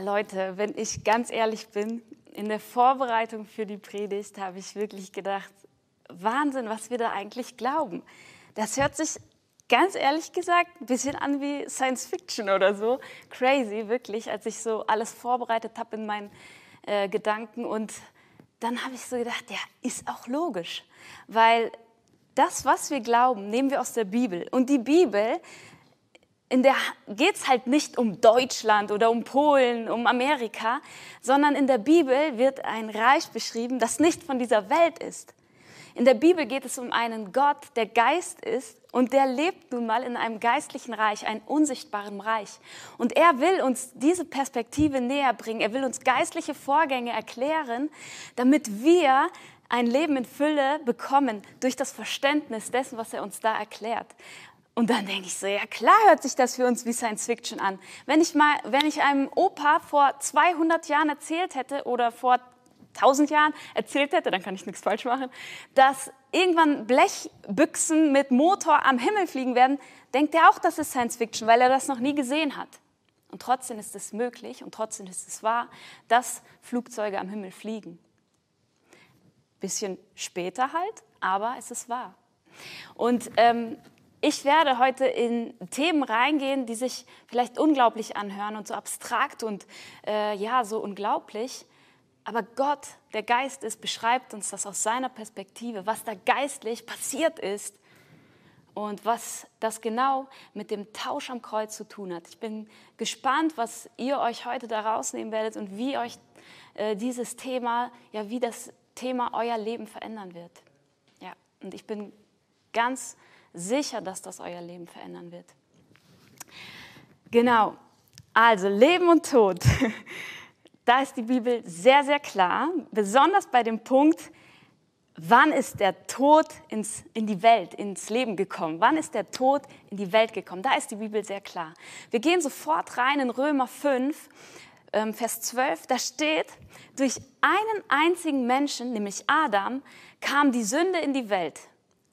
Leute, wenn ich ganz ehrlich bin, in der Vorbereitung für die Predigt habe ich wirklich gedacht, Wahnsinn, was wir da eigentlich glauben. Das hört sich ganz ehrlich gesagt ein bisschen an wie Science Fiction oder so. Crazy, wirklich, als ich so alles vorbereitet habe in meinen Gedanken. Und dann habe ich so gedacht, ja, ist auch logisch, weil das, was wir glauben, nehmen wir aus der Bibel. Und die Bibel, in der geht es halt nicht um Deutschland oder um Polen, um Amerika, sondern in der Bibel wird ein Reich beschrieben, das nicht von dieser Welt ist. In der Bibel geht es um einen Gott, der Geist ist und der lebt nun mal in einem geistlichen Reich, einem unsichtbaren Reich. Und er will uns diese Perspektive näher bringen, er will uns geistliche Vorgänge erklären, damit wir ein Leben in Fülle bekommen durch das Verständnis dessen, was er uns da erklärt. Und dann denke ich so, ja klar hört sich das für uns wie Science Fiction an. Wenn ich einem Opa vor 200 Jahren erzählt hätte oder vor 1000 Jahren erzählt hätte, dann kann ich nichts falsch machen, dass irgendwann Blechbüchsen mit Motor am Himmel fliegen werden, denkt er auch, das ist Science Fiction, weil er das noch nie gesehen hat. Und trotzdem ist es möglich und trotzdem ist es wahr, dass Flugzeuge am Himmel fliegen. Bisschen später halt, aber es ist wahr. Und ich werde heute in Themen reingehen, die sich vielleicht unglaublich anhören und so abstrakt und ja, so unglaublich. Aber Gott, der Geist ist, beschreibt uns das aus seiner Perspektive, was da geistlich passiert ist und was das genau mit dem Tausch am Kreuz zu tun hat. Ich bin gespannt, was ihr euch heute da rausnehmen werdet und wie euch dieses Thema, ja, wie das Thema euer Leben verändern wird. Ja, und ich bin ganz sicher, dass das euer Leben verändern wird. Genau, also Leben und Tod. Da ist die Bibel sehr, sehr klar, besonders bei dem Punkt, wann ist der Tod in die Welt, ins Leben gekommen? Wann ist der Tod in die Welt gekommen? Da ist die Bibel sehr klar. Wir gehen sofort rein in Römer 5, Vers 12. Da steht, durch einen einzigen Menschen, nämlich Adam, kam die Sünde in die Welt.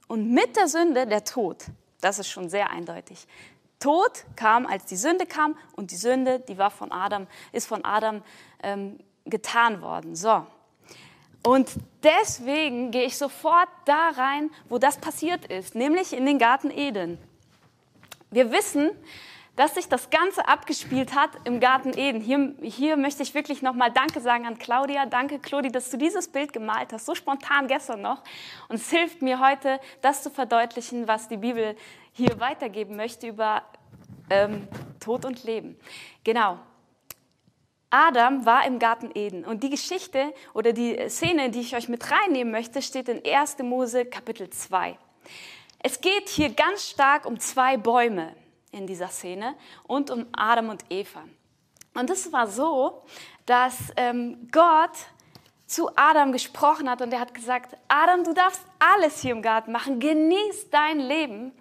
Und mit der Sünde der Tod, das ist schon sehr eindeutig. Tod kam, als die Sünde kam und die Sünde, die war von Adam, ist von Adam getan worden. So. Und deswegen gehe ich sofort da rein, wo das passiert ist, nämlich in den Garten Eden. Wir wissen, dass sich das Ganze abgespielt hat im Garten Eden. Hier möchte ich wirklich nochmal Danke sagen an Claudia. Danke, Claudi, dass du dieses Bild gemalt hast, so spontan gestern noch. Und es hilft mir heute, das zu verdeutlichen, was die Bibel hier weitergeben möchte über Tod und Leben. Genau. Adam war im Garten Eden. Und die Geschichte oder die Szene, die ich euch mit reinnehmen möchte, steht in 1. Mose Kapitel 2. Es geht hier ganz stark um zwei Bäume in dieser Szene und um Adam und Eva. Und es war so, dass Gott zu Adam gesprochen hat und er hat gesagt, Adam, du darfst alles hier im Garten machen, genieß dein Leben.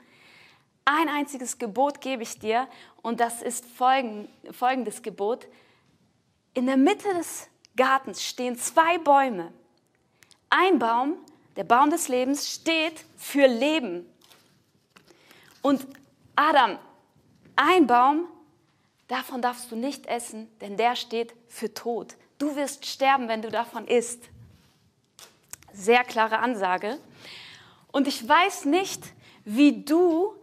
Ein einziges Gebot gebe ich dir und das ist folgendes Gebot. In der Mitte des Gartens stehen zwei Bäume. Ein Baum, der Baum des Lebens, steht für Leben. Und Adam, ein Baum, davon darfst du nicht essen, denn der steht für Tod. Du wirst sterben, wenn du davon isst. Sehr klare Ansage. Und ich weiß nicht, wie du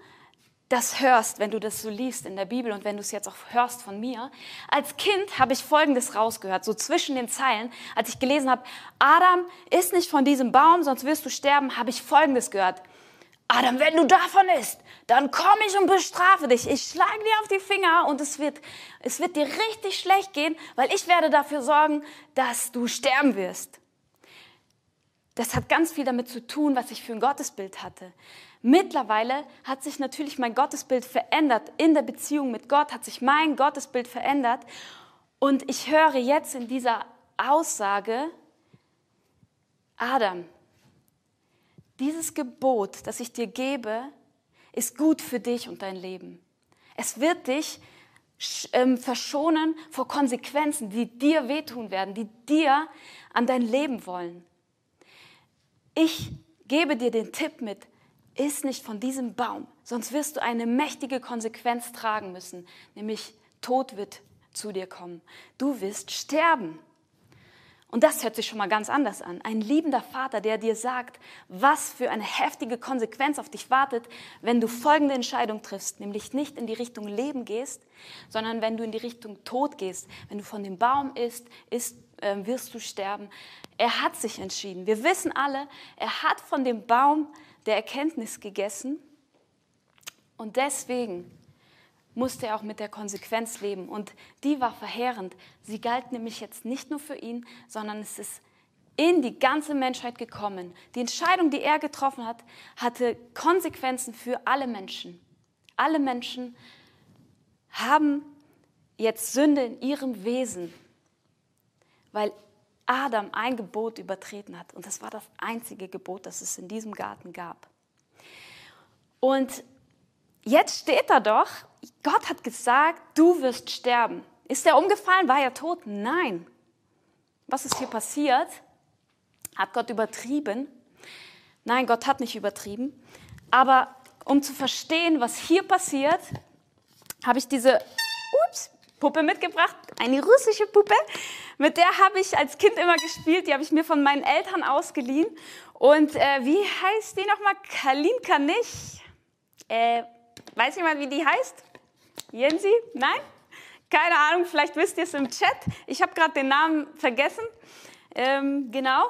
das hörst, wenn du das so liest in der Bibel und wenn du es jetzt auch hörst von mir. Als Kind habe ich Folgendes rausgehört, so zwischen den Zeilen, als ich gelesen habe, Adam, iss nicht von diesem Baum, sonst wirst du sterben, habe ich Folgendes gehört. Adam, wenn du davon isst, dann komme ich und bestrafe dich. Ich schlage dir auf die Finger und es wird dir richtig schlecht gehen, weil ich werde dafür sorgen, dass du sterben wirst. Das hat ganz viel damit zu tun, was ich für ein Gottesbild hatte. Mittlerweile hat sich natürlich mein Gottesbild verändert. In der Beziehung mit Gott hat sich mein Gottesbild verändert. Und ich höre jetzt in dieser Aussage, Adam, dieses Gebot, das ich dir gebe, ist gut für dich und dein Leben. Es wird dich verschonen vor Konsequenzen, die dir wehtun werden, die dir an dein Leben wollen. Ich gebe dir den Tipp mit, iss nicht von diesem Baum, sonst wirst du eine mächtige Konsequenz tragen müssen, nämlich Tod wird zu dir kommen. Du wirst sterben. Und das hört sich schon mal ganz anders an. Ein liebender Vater, der dir sagt, was für eine heftige Konsequenz auf dich wartet, wenn du folgende Entscheidung triffst, nämlich nicht in die Richtung Leben gehst, sondern wenn du in die Richtung Tod gehst. Wenn du von dem Baum isst, wirst du sterben. Er hat sich entschieden. Wir wissen alle, er hat von dem Baum der Erkenntnis gegessen und deswegen musste er auch mit der Konsequenz leben. Und die war verheerend. Sie galt nämlich jetzt nicht nur für ihn, sondern es ist in die ganze Menschheit gekommen. Die Entscheidung, die er getroffen hat, hatte Konsequenzen für alle Menschen. Alle Menschen haben jetzt Sünde in ihrem Wesen, weil Adam ein Gebot übertreten hat. Und das war das einzige Gebot, das es in diesem Garten gab. Und jetzt steht da doch, Gott hat gesagt, du wirst sterben. Ist er umgefallen? War er tot? Nein. Was ist hier passiert? Hat Gott übertrieben? Nein, Gott hat nicht übertrieben. Aber um zu verstehen, was hier passiert, habe ich diese Puppe mitgebracht, eine russische Puppe. Mit der habe ich als Kind immer gespielt. Die habe ich mir von meinen Eltern ausgeliehen. Und wie heißt die nochmal? Kalinka nicht? Weiß jemand, wie die heißt? Jensi? Nein? Keine Ahnung, vielleicht wisst ihr es im Chat. Ich habe gerade den Namen vergessen. Genau.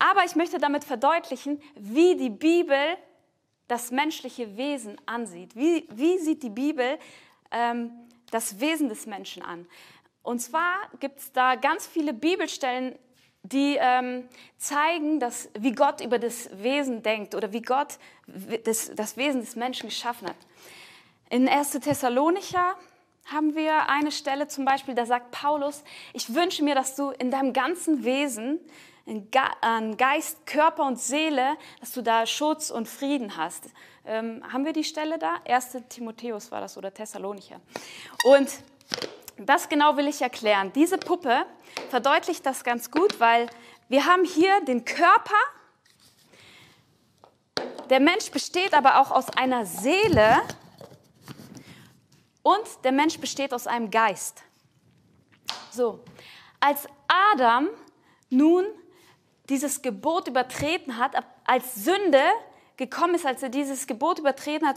Aber ich möchte damit verdeutlichen, wie die Bibel das menschliche Wesen ansieht. Wie sieht die Bibel das Wesen des Menschen an? Und zwar gibt es da ganz viele Bibelstellen, die zeigen, dass, wie Gott über das Wesen denkt oder wie Gott das Wesen des Menschen geschaffen hat. In 1. Thessalonicher haben wir eine Stelle zum Beispiel, da sagt Paulus, ich wünsche mir, dass du in deinem ganzen Wesen, an Geist, Körper und Seele, dass du da Schutz und Frieden hast. Haben wir die Stelle da? 1. Timotheus war das oder Thessalonicher. Und das genau will ich erklären. Diese Puppe verdeutlicht das ganz gut, weil wir haben hier den Körper. Der Mensch besteht aber auch aus einer Seele und der Mensch besteht aus einem Geist. So, als Adam nun dieses Gebot übertreten hat, als Sünde gekommen ist, als er dieses Gebot übertreten hat,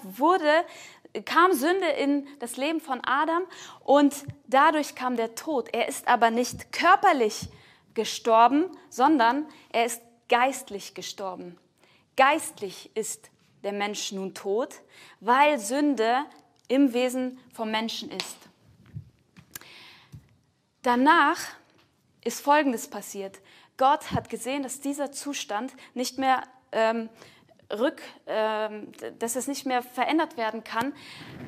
kam Sünde in das Leben von Adam und dadurch kam der Tod. Er ist aber nicht körperlich gestorben, sondern er ist geistlich gestorben. Geistlich ist der Mensch nun tot, weil Sünde im Wesen vom Menschen ist. Danach ist Folgendes passiert. Gott hat gesehen, dass dieser Zustand nicht mehr dass es nicht mehr verändert werden kann.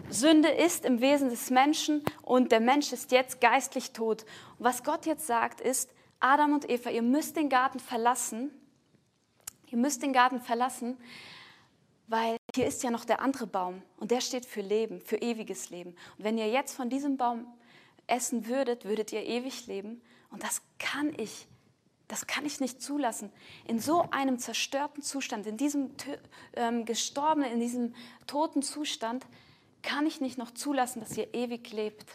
Sünde ist im Wesen des Menschen und der Mensch ist jetzt geistlich tot. Und was Gott jetzt sagt ist, Adam und Eva, ihr müsst den Garten verlassen. Ihr müsst den Garten verlassen, weil hier ist ja noch der andere Baum und der steht für Leben, für ewiges Leben. Und wenn ihr jetzt von diesem Baum essen würdet, würdet ihr ewig leben und das kann ich nicht zulassen. In so einem zerstörten Zustand, in diesem gestorbenen, in diesem toten Zustand, kann ich nicht noch zulassen, dass ihr ewig lebt.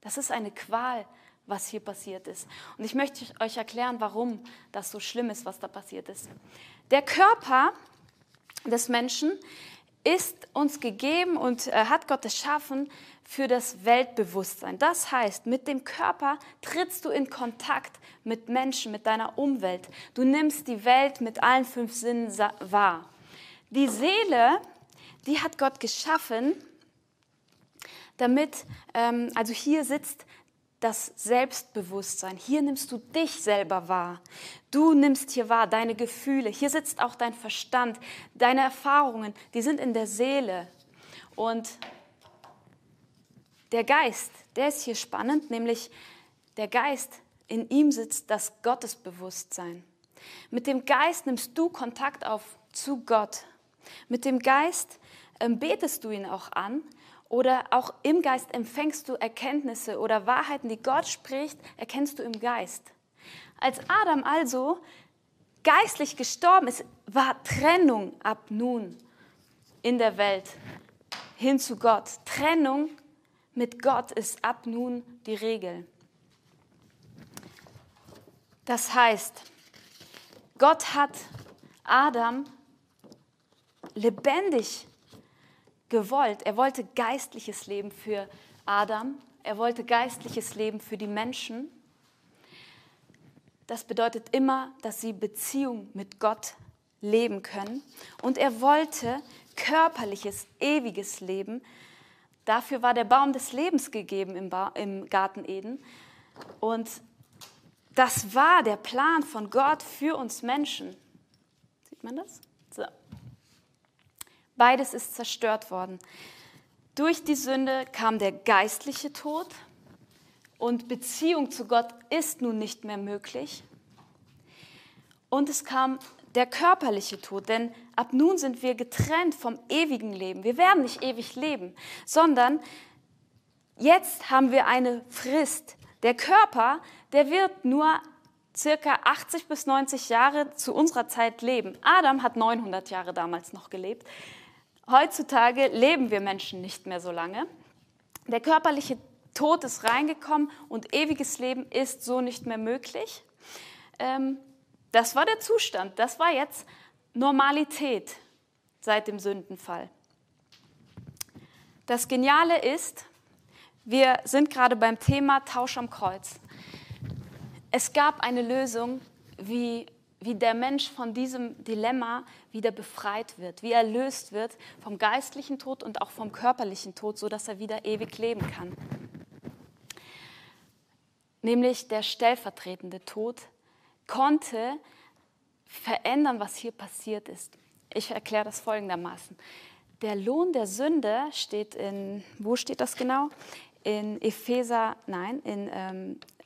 Das ist eine Qual, was hier passiert ist. Und ich möchte euch erklären, warum das so schlimm ist, was da passiert ist. Der Körper des Menschen ist uns gegeben und hat Gott geschaffen für das Weltbewusstsein. Das heißt, mit dem Körper trittst du in Kontakt mit Menschen, mit deiner Umwelt. Du nimmst die Welt mit allen 5 Sinnen wahr. Die Seele, die hat Gott geschaffen, damit, also hier sitzt das Selbstbewusstsein. Hier nimmst du dich selber wahr. Du nimmst hier wahr deine Gefühle. Hier sitzt auch dein Verstand, deine Erfahrungen. Die sind in der Seele. Und der Geist, der ist hier spannend, nämlich der Geist, in ihm sitzt das Gottesbewusstsein. Mit dem Geist nimmst du Kontakt auf zu Gott. Mit dem Geist betest du ihn auch an oder auch im Geist empfängst du Erkenntnisse oder Wahrheiten, die Gott spricht, erkennst du im Geist. Als Adam also geistlich gestorben ist, war Trennung ab nun in der Welt hin zu Gott. Trennung Mit Gott ist ab nun die Regel. Das heißt, Gott hat Adam lebendig gewollt. Er wollte geistliches Leben für Adam. Er wollte geistliches Leben für die Menschen. Das bedeutet immer, dass sie Beziehung mit Gott leben können. Und er wollte körperliches, ewiges Leben. Dafür war der Baum des Lebens gegeben im Garten Eden. Und das war der Plan von Gott für uns Menschen. Sieht man das? So. Beides ist zerstört worden. Durch die Sünde kam der geistliche Tod und Beziehung zu Gott ist nun nicht mehr möglich. Und es kam der körperliche Tod, denn ab nun sind wir getrennt vom ewigen Leben. Wir werden nicht ewig leben, sondern jetzt haben wir eine Frist. Der Körper, der wird nur circa 80 bis 90 Jahre zu unserer Zeit leben. Adam hat 900 Jahre damals noch gelebt. Heutzutage leben wir Menschen nicht mehr so lange. Der körperliche Tod ist reingekommen und ewiges Leben ist so nicht mehr möglich. Das war der Zustand, das war jetzt Normalität seit dem Sündenfall. Das Geniale ist, wir sind gerade beim Thema Tausch am Kreuz. Es gab eine Lösung, wie der Mensch von diesem Dilemma wieder befreit wird, wie erlöst wird vom geistlichen Tod und auch vom körperlichen Tod, sodass er wieder ewig leben kann. Nämlich der stellvertretende Tod konnte verändern, was hier passiert ist. Ich erkläre das folgendermaßen. Der Lohn der Sünde steht wo steht das genau? In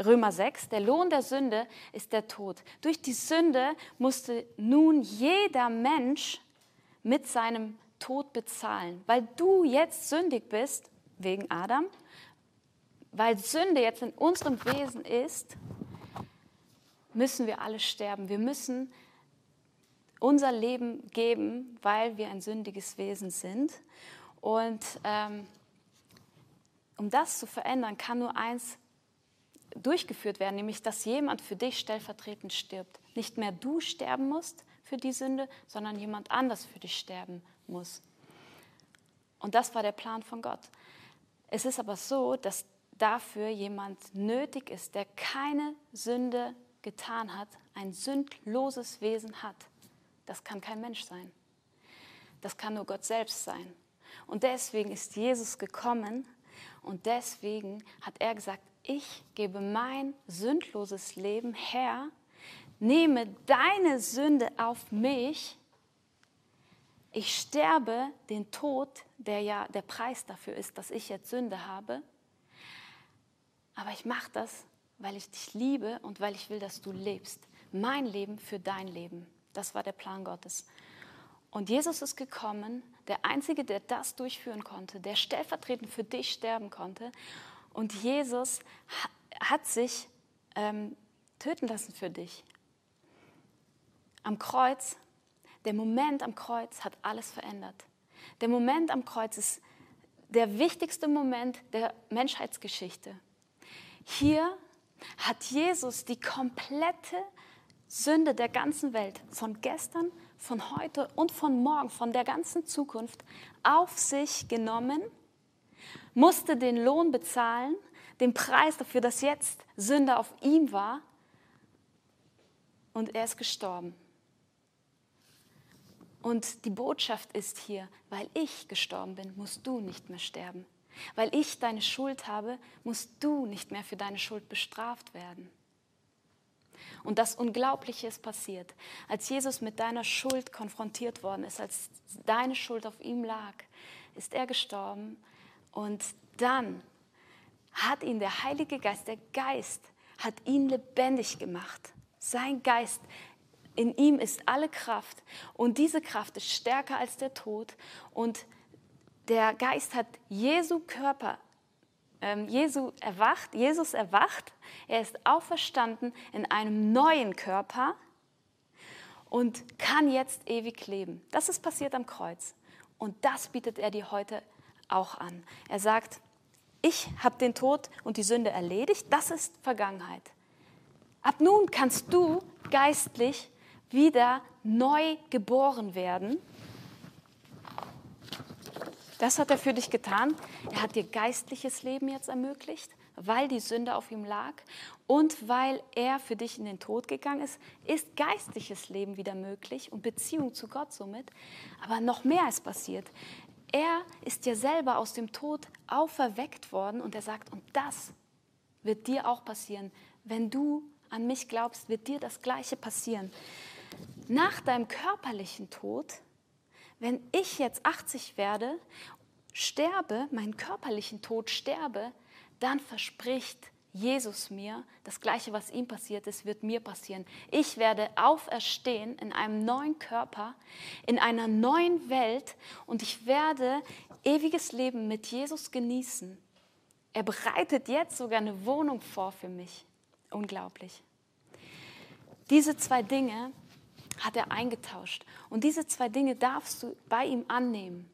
Römer 6. Der Lohn der Sünde ist der Tod. Durch die Sünde musste nun jeder Mensch mit seinem Tod bezahlen. Weil du jetzt sündig bist, wegen Adam, weil Sünde jetzt in unserem Wesen ist, müssen wir alle sterben. Wir müssen unser Leben geben, weil wir ein sündiges Wesen sind. Und um das zu verändern, kann nur eins durchgeführt werden, nämlich, dass jemand für dich stellvertretend stirbt. Nicht mehr du sterben musst für die Sünde, sondern jemand anders für dich sterben muss. Und das war der Plan von Gott. Es ist aber so, dass dafür jemand nötig ist, der keine Sünde getan hat, ein sündloses Wesen hat. Das kann kein Mensch sein. Das kann nur Gott selbst sein. Und deswegen ist Jesus gekommen und deswegen hat er gesagt, ich gebe mein sündloses Leben her, nehme deine Sünde auf mich, ich sterbe den Tod, der ja der Preis dafür ist, dass ich jetzt Sünde habe, aber ich mache das, weil ich dich liebe und weil ich will, dass du lebst. Mein Leben für dein Leben. Das war der Plan Gottes. Und Jesus ist gekommen, der Einzige, der das durchführen konnte, der stellvertretend für dich sterben konnte. Und Jesus hat sich töten lassen für dich. Am Kreuz, der Moment am Kreuz hat alles verändert. Der Moment am Kreuz ist der wichtigste Moment der Menschheitsgeschichte. Hier hat Jesus die komplette Sünde der ganzen Welt, von gestern, von heute und von morgen, von der ganzen Zukunft, auf sich genommen, musste den Lohn bezahlen, den Preis dafür, dass jetzt Sünde auf ihm war, und er ist gestorben. Und die Botschaft ist hier, weil ich gestorben bin, musst du nicht mehr sterben. Weil ich deine Schuld habe, musst du nicht mehr für deine Schuld bestraft werden. Und das Unglaubliche ist passiert. Als Jesus mit deiner Schuld konfrontiert worden ist, als deine Schuld auf ihm lag, ist er gestorben. Und dann hat ihn der Heilige Geist, hat ihn lebendig gemacht. Sein Geist, in ihm ist alle Kraft. Und diese Kraft ist stärker als der Tod. Und der Geist hat Jesus erwacht, er ist auferstanden in einem neuen Körper und kann jetzt ewig leben. Das ist passiert am Kreuz und das bietet er dir heute auch an. Er sagt, Ich habe den Tod und die Sünde erledigt, das ist Vergangenheit. Ab nun kannst du geistlich wieder neu geboren werden. Das hat er für dich getan. Er hat dir geistliches Leben jetzt ermöglicht, weil die Sünde auf ihm lag und weil er für dich in den Tod gegangen ist, ist geistliches Leben wieder möglich und Beziehung zu Gott somit. Aber noch mehr ist passiert. Er ist ja selber aus dem Tod auferweckt worden und er sagt, und das wird dir auch passieren. Wenn du an mich glaubst, wird dir das Gleiche passieren. Nach deinem körperlichen Tod, wenn ich jetzt 80 werde, sterbe, meinen körperlichen Tod sterbe, dann verspricht Jesus mir, das Gleiche, was ihm passiert ist, wird mir passieren. Ich werde auferstehen in einem neuen Körper, in einer neuen Welt und ich werde ewiges Leben mit Jesus genießen. Er bereitet jetzt sogar eine Wohnung vor für mich. Unglaublich. Diese zwei Dinge hat er eingetauscht und diese zwei Dinge darfst du bei ihm annehmen.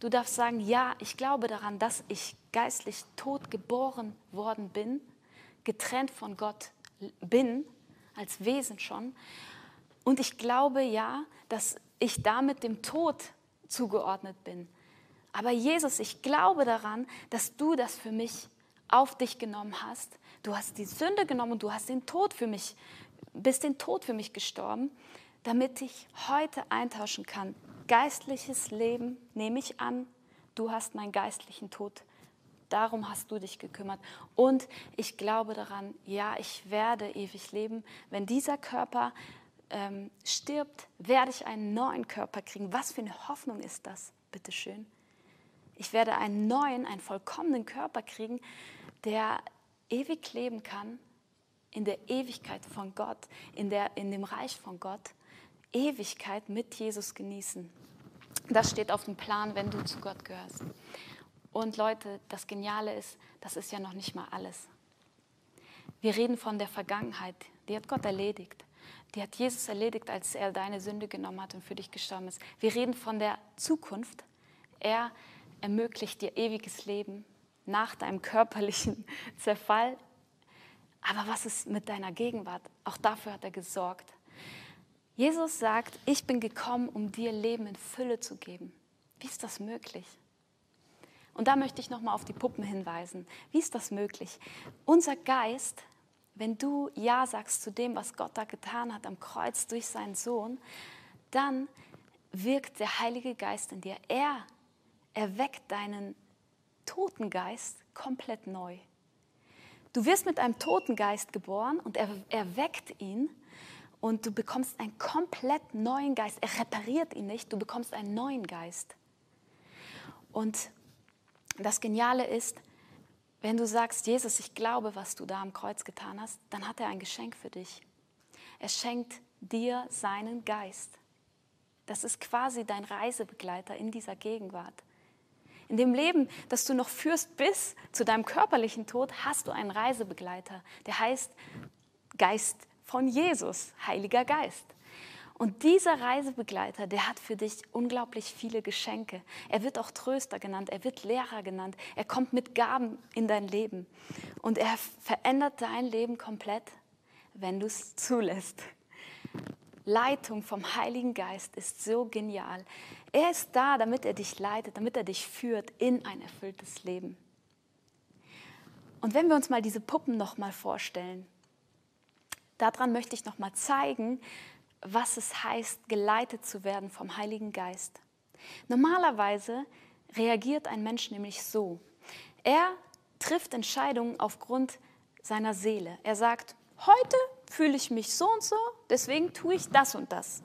Du darfst sagen, ja, ich glaube daran, dass ich geistlich tot geboren worden bin, getrennt von Gott bin, als Wesen schon. Und ich glaube, ja, dass ich damit dem Tod zugeordnet bin. Aber Jesus, ich glaube daran, dass du das für mich auf dich genommen hast. Du hast die Sünde genommen und du hast den Tod für mich, bist den Tod für mich gestorben, damit ich heute eintauschen kann. Geistliches Leben nehme ich an, du hast meinen geistlichen Tod, darum hast du dich gekümmert. Und ich glaube daran, ja, ich werde ewig leben. Wenn dieser Körper stirbt, werde ich einen neuen Körper kriegen. Was für eine Hoffnung ist das, bitteschön. Ich werde einen neuen, einen vollkommenen Körper kriegen, der ewig leben kann, in der Ewigkeit von Gott, in dem Reich von Gott. Ewigkeit mit Jesus genießen. Das steht auf dem Plan, wenn du zu Gott gehörst. Und Leute, das Geniale ist, das ist ja noch nicht mal alles. Wir reden von der Vergangenheit, die hat Gott erledigt. Die hat Jesus erledigt, als er deine Sünde genommen hat und für dich gestorben ist. Wir reden von der Zukunft. Er ermöglicht dir ewiges Leben nach deinem körperlichen Zerfall. Aber was ist mit deiner Gegenwart? Auch dafür hat er gesorgt. Jesus sagt, ich bin gekommen, um dir Leben in Fülle zu geben. Wie ist das möglich? Und da möchte ich nochmal auf die Puppen hinweisen. Wie ist das möglich? Unser Geist, wenn du Ja sagst zu dem, was Gott da getan hat am Kreuz durch seinen Sohn, dann wirkt der Heilige Geist in dir. Er erweckt deinen toten Geist komplett neu. Du wirst mit einem toten Geist geboren und er erweckt ihn. Und du bekommst einen komplett neuen Geist. Er repariert ihn nicht, du bekommst einen neuen Geist. Und das Geniale ist, wenn du sagst, Jesus, ich glaube, was du da am Kreuz getan hast, dann hat er ein Geschenk für dich. Er schenkt dir seinen Geist. Das ist quasi dein Reisebegleiter in dieser Gegenwart. In dem Leben, das du noch führst bis zu deinem körperlichen Tod, hast du einen Reisebegleiter. Der heißt Geist von Jesus, Heiliger Geist. Und dieser Reisebegleiter, der hat für dich unglaublich viele Geschenke. Er wird auch Tröster genannt, er wird Lehrer genannt, er kommt mit Gaben in dein Leben. Und er verändert dein Leben komplett, wenn du es zulässt. Leitung vom Heiligen Geist ist so genial. Er ist da, damit er dich leitet, damit er dich führt in ein erfülltes Leben. Und wenn wir uns mal diese Puppen nochmal vorstellen, daran möchte ich nochmal zeigen, was es heißt, geleitet zu werden vom Heiligen Geist. Normalerweise reagiert ein Mensch nämlich so. Er trifft Entscheidungen aufgrund seiner Seele. Er sagt, heute fühle ich mich so und so, deswegen tue ich das und das.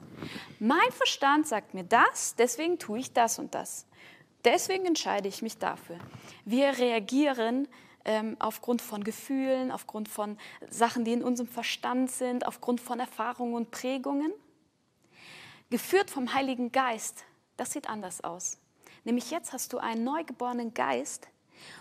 Mein Verstand sagt mir das, deswegen tue ich das und das. Deswegen entscheide ich mich dafür. Wir reagieren aufgrund von Gefühlen, aufgrund von Sachen, die in unserem Verstand sind, aufgrund von Erfahrungen und Prägungen. Geführt vom Heiligen Geist, das sieht anders aus. Nämlich jetzt hast du einen neugeborenen Geist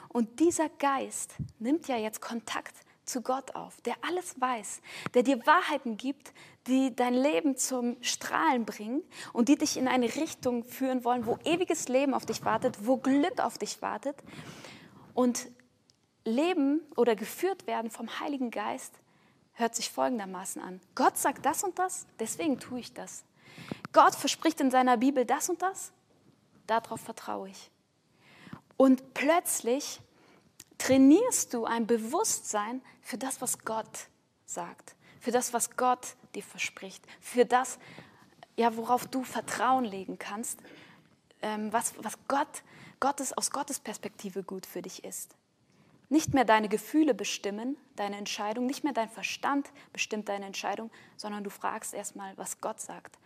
und dieser Geist nimmt ja jetzt Kontakt zu Gott auf, der alles weiß, der dir Wahrheiten gibt, die dein Leben zum Strahlen bringen und die dich in eine Richtung führen wollen, wo ewiges Leben auf dich wartet, wo Glück auf dich wartet. Und leben oder geführt werden vom Heiligen Geist, hört sich folgendermaßen an. Gott sagt das und das, deswegen tue ich das. Gott verspricht in seiner Bibel das und das, darauf vertraue ich. Und plötzlich trainierst du ein Bewusstsein für das, was Gott sagt, für das, was Gott dir verspricht, für das, ja, worauf du Vertrauen legen kannst, was aus Gottes Perspektive gut für dich ist. Nicht mehr deine Gefühle bestimmen deine Entscheidung, nicht mehr dein Verstand bestimmt deine Entscheidung, sondern du fragst erstmal, was Gott sagt.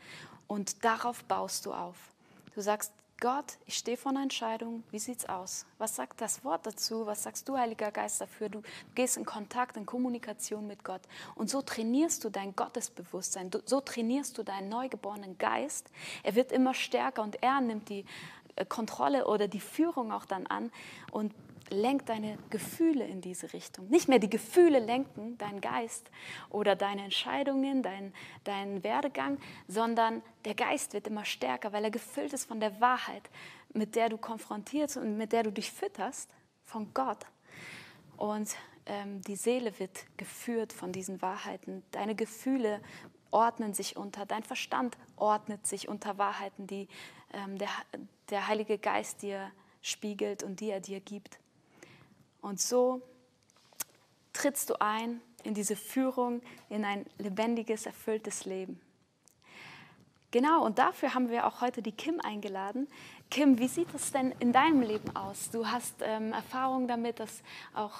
Und darauf baust du auf. Du sagst, Gott, ich stehe vor einer Entscheidung, wie sieht's aus? Was sagt das Wort dazu? Was sagst du, Heiliger Geist, dafür? Du gehst in Kontakt, in Kommunikation mit Gott. Und so trainierst du dein Gottesbewusstsein, so trainierst du deinen neugeborenen Geist. Er wird immer stärker und er nimmt die Kontrolle oder die Führung auch dann an und lenk deine Gefühle in diese Richtung. Nicht mehr die Gefühle lenken, dein Geist oder deine Entscheidungen, dein Werdegang, sondern der Geist wird immer stärker, weil er gefüllt ist von der Wahrheit, mit der du konfrontierst und mit der du dich fütterst, von Gott. Und die Seele wird geführt von diesen Wahrheiten. Deine Gefühle ordnen sich unter, dein Verstand ordnet sich unter Wahrheiten, die der Heilige Geist dir spiegelt und die er dir gibt. Und so trittst du ein in diese Führung, in ein lebendiges, erfülltes Leben. Genau, und dafür haben wir auch heute die Kim eingeladen. Kim, wie sieht das denn in deinem Leben aus? Du hast Erfahrung damit, dass auch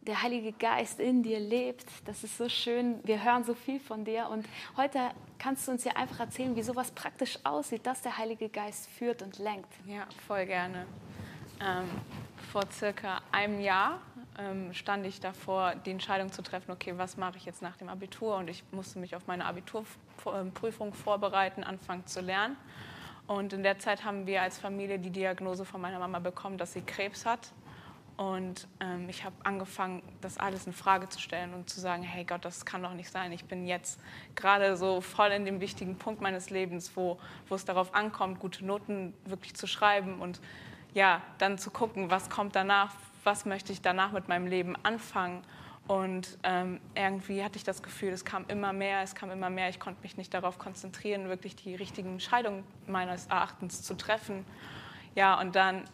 der Heilige Geist in dir lebt. Das ist so schön, wir hören so viel von dir. Und heute kannst du uns ja einfach erzählen, wie sowas praktisch aussieht, dass der Heilige Geist führt und lenkt. Ja, voll gerne. Vor circa einem Jahr stand ich davor, die Entscheidung zu treffen, okay, was mache ich jetzt nach dem Abitur? Und ich musste mich auf meine Abiturprüfung vorbereiten, anfangen zu lernen. Und in der Zeit haben wir als Familie die Diagnose von meiner Mama bekommen, dass sie Krebs hat. Und ich habe angefangen, das alles in Frage zu stellen und zu sagen, hey Gott, das kann doch nicht sein. Ich bin jetzt gerade so voll in dem wichtigen Punkt meines Lebens, wo es darauf ankommt, gute Noten wirklich zu schreiben und ja, dann zu gucken, was kommt danach, was möchte ich danach mit meinem Leben anfangen. Und irgendwie hatte ich das Gefühl, es kam immer mehr. Ich konnte mich nicht darauf konzentrieren, wirklich die richtigen Entscheidungen meines Erachtens zu treffen. Ja, und dann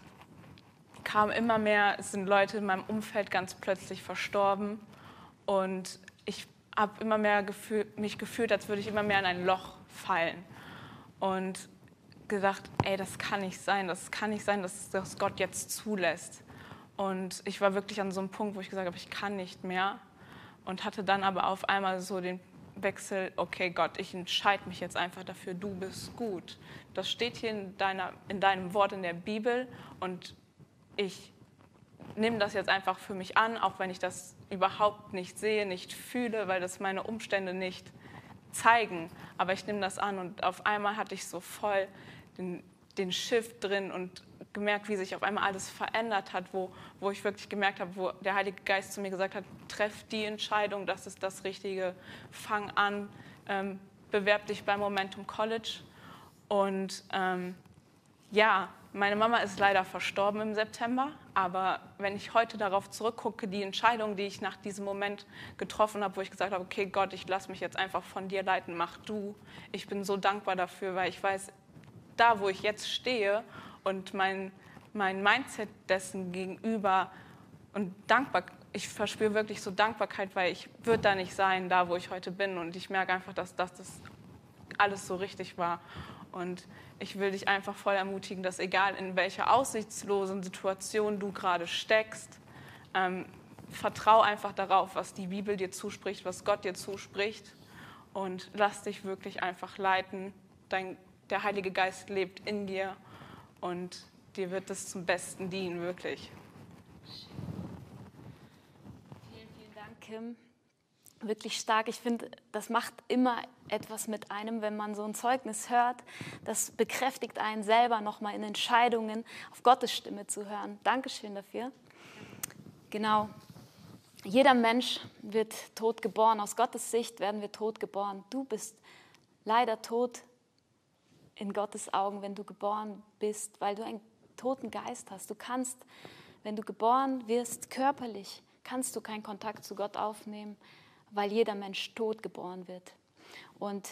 kam immer mehr, es sind Leute in meinem Umfeld ganz plötzlich verstorben. Und ich habe immer mehr mich gefühlt, als würde ich immer mehr in ein Loch fallen. Und gedacht, ey, das kann nicht sein, dass das Gott jetzt zulässt. Und ich war wirklich an so einem Punkt, wo ich gesagt habe, ich kann nicht mehr. Und hatte dann aber auf einmal so den Wechsel, okay Gott, ich entscheide mich jetzt einfach dafür, du bist gut. Das steht hier in deinem Wort in der Bibel und ich nehme das jetzt einfach für mich an, auch wenn ich das überhaupt nicht sehe, nicht fühle, weil das meine Umstände nicht zeigen. Aber ich nehme das an und auf einmal hatte ich so voll den Shift drin und gemerkt, wie sich auf einmal alles verändert hat, wo ich wirklich gemerkt habe, wo der Heilige Geist zu mir gesagt hat, treff die Entscheidung, das ist das Richtige, fang an, bewerb dich bei Momentum College. Und ja, meine Mama ist leider verstorben im September, aber wenn ich heute darauf zurückgucke, die Entscheidung, die ich nach diesem Moment getroffen habe, wo ich gesagt habe, okay Gott, ich lasse mich jetzt einfach von dir leiten, mach du. Ich bin so dankbar dafür, weil ich weiß, da wo ich jetzt stehe und mein Mindset dessen gegenüber und dankbar, ich verspüre wirklich so Dankbarkeit, weil ich würde da nicht sein, da wo ich heute bin und ich merke einfach, dass das alles so richtig war. Und ich will dich einfach voll ermutigen, dass egal in welcher aussichtslosen Situation du gerade steckst, vertrau einfach darauf, was die Bibel dir zuspricht, was Gott dir zuspricht und lass dich wirklich einfach leiten. Der Heilige Geist lebt in dir und dir wird es zum Besten dienen, wirklich. Vielen, vielen Dank, Kim. Wirklich stark. Ich finde, das macht immer etwas mit einem, wenn man so ein Zeugnis hört. Das bekräftigt einen selber nochmal in Entscheidungen, auf Gottes Stimme zu hören. Dankeschön dafür. Genau. Jeder Mensch wird tot geboren. Aus Gottes Sicht werden wir tot geboren. Du bist leider tot in Gottes Augen, wenn du geboren bist, weil du einen toten Geist hast. Du kannst, wenn du geboren wirst, körperlich, kannst du keinen Kontakt zu Gott aufnehmen, weil jeder Mensch tot geboren wird. Und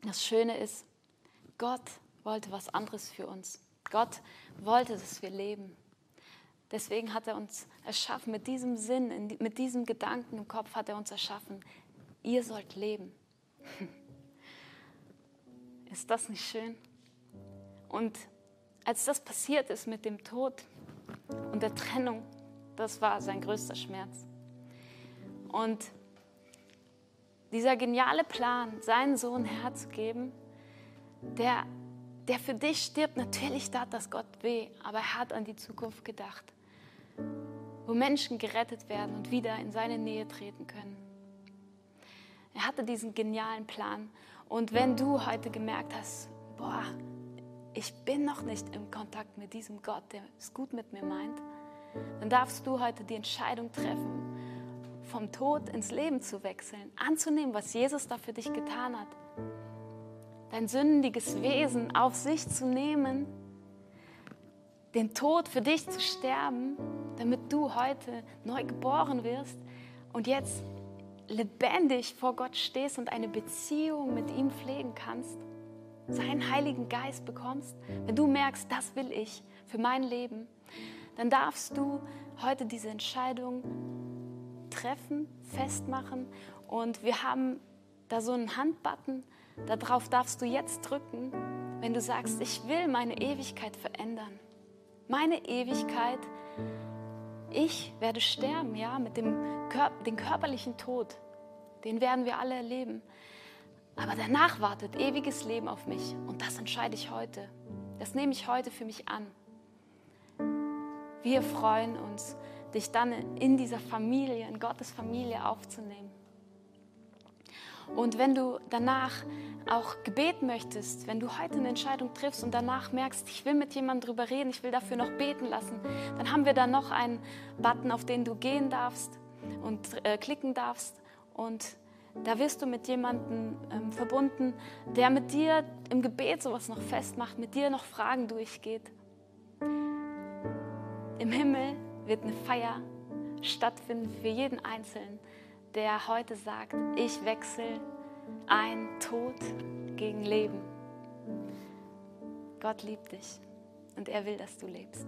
das Schöne ist, Gott wollte was anderes für uns. Gott wollte, dass wir leben. Deswegen hat er uns erschaffen, mit diesem Sinn, mit diesem Gedanken im Kopf hat er uns erschaffen. Ihr sollt leben. Ist das nicht schön? Und als das passiert ist mit dem Tod und der Trennung, das war sein größter Schmerz. Und dieser geniale Plan, seinen Sohn herzugeben, der für dich stirbt, natürlich tat das Gott weh, aber er hat an die Zukunft gedacht, wo Menschen gerettet werden und wieder in seine Nähe treten können. Er hatte diesen genialen Plan. Und wenn du heute gemerkt hast, boah, ich bin noch nicht im Kontakt mit diesem Gott, der es gut mit mir meint, dann darfst du heute die Entscheidung treffen, vom Tod ins Leben zu wechseln, anzunehmen, was Jesus da für dich getan hat. Dein sündiges Wesen auf sich zu nehmen, den Tod für dich zu sterben, damit du heute neu geboren wirst und jetzt lebendig vor Gott stehst und eine Beziehung mit ihm pflegen kannst, seinen Heiligen Geist bekommst. Wenn du merkst, das will ich für mein Leben, dann darfst du heute diese Entscheidung treffen, festmachen. Und wir haben da so einen Handbutton, darauf darfst du jetzt drücken, wenn du sagst, ich will meine Ewigkeit verändern. Meine Ewigkeit, ich werde sterben, ja, mit dem körperlichen Tod. Den werden wir alle erleben. Aber danach wartet ewiges Leben auf mich. Und das entscheide ich heute. Das nehme ich heute für mich an. Wir freuen uns, dich dann in dieser Familie, in Gottes Familie aufzunehmen. Und wenn du danach auch Gebet möchtest, wenn du heute eine Entscheidung triffst und danach merkst, ich will mit jemandem drüber reden, ich will dafür noch beten lassen, dann haben wir da noch einen Button, auf den du gehen darfst und klicken darfst. Und da wirst du mit jemandem verbunden, der mit dir im Gebet sowas noch festmacht, mit dir noch Fragen durchgeht. Im Himmel wird eine Feier stattfinden für jeden Einzelnen, der heute sagt, ich wechsle ein Tod gegen Leben. Gott liebt dich und er will, dass du lebst.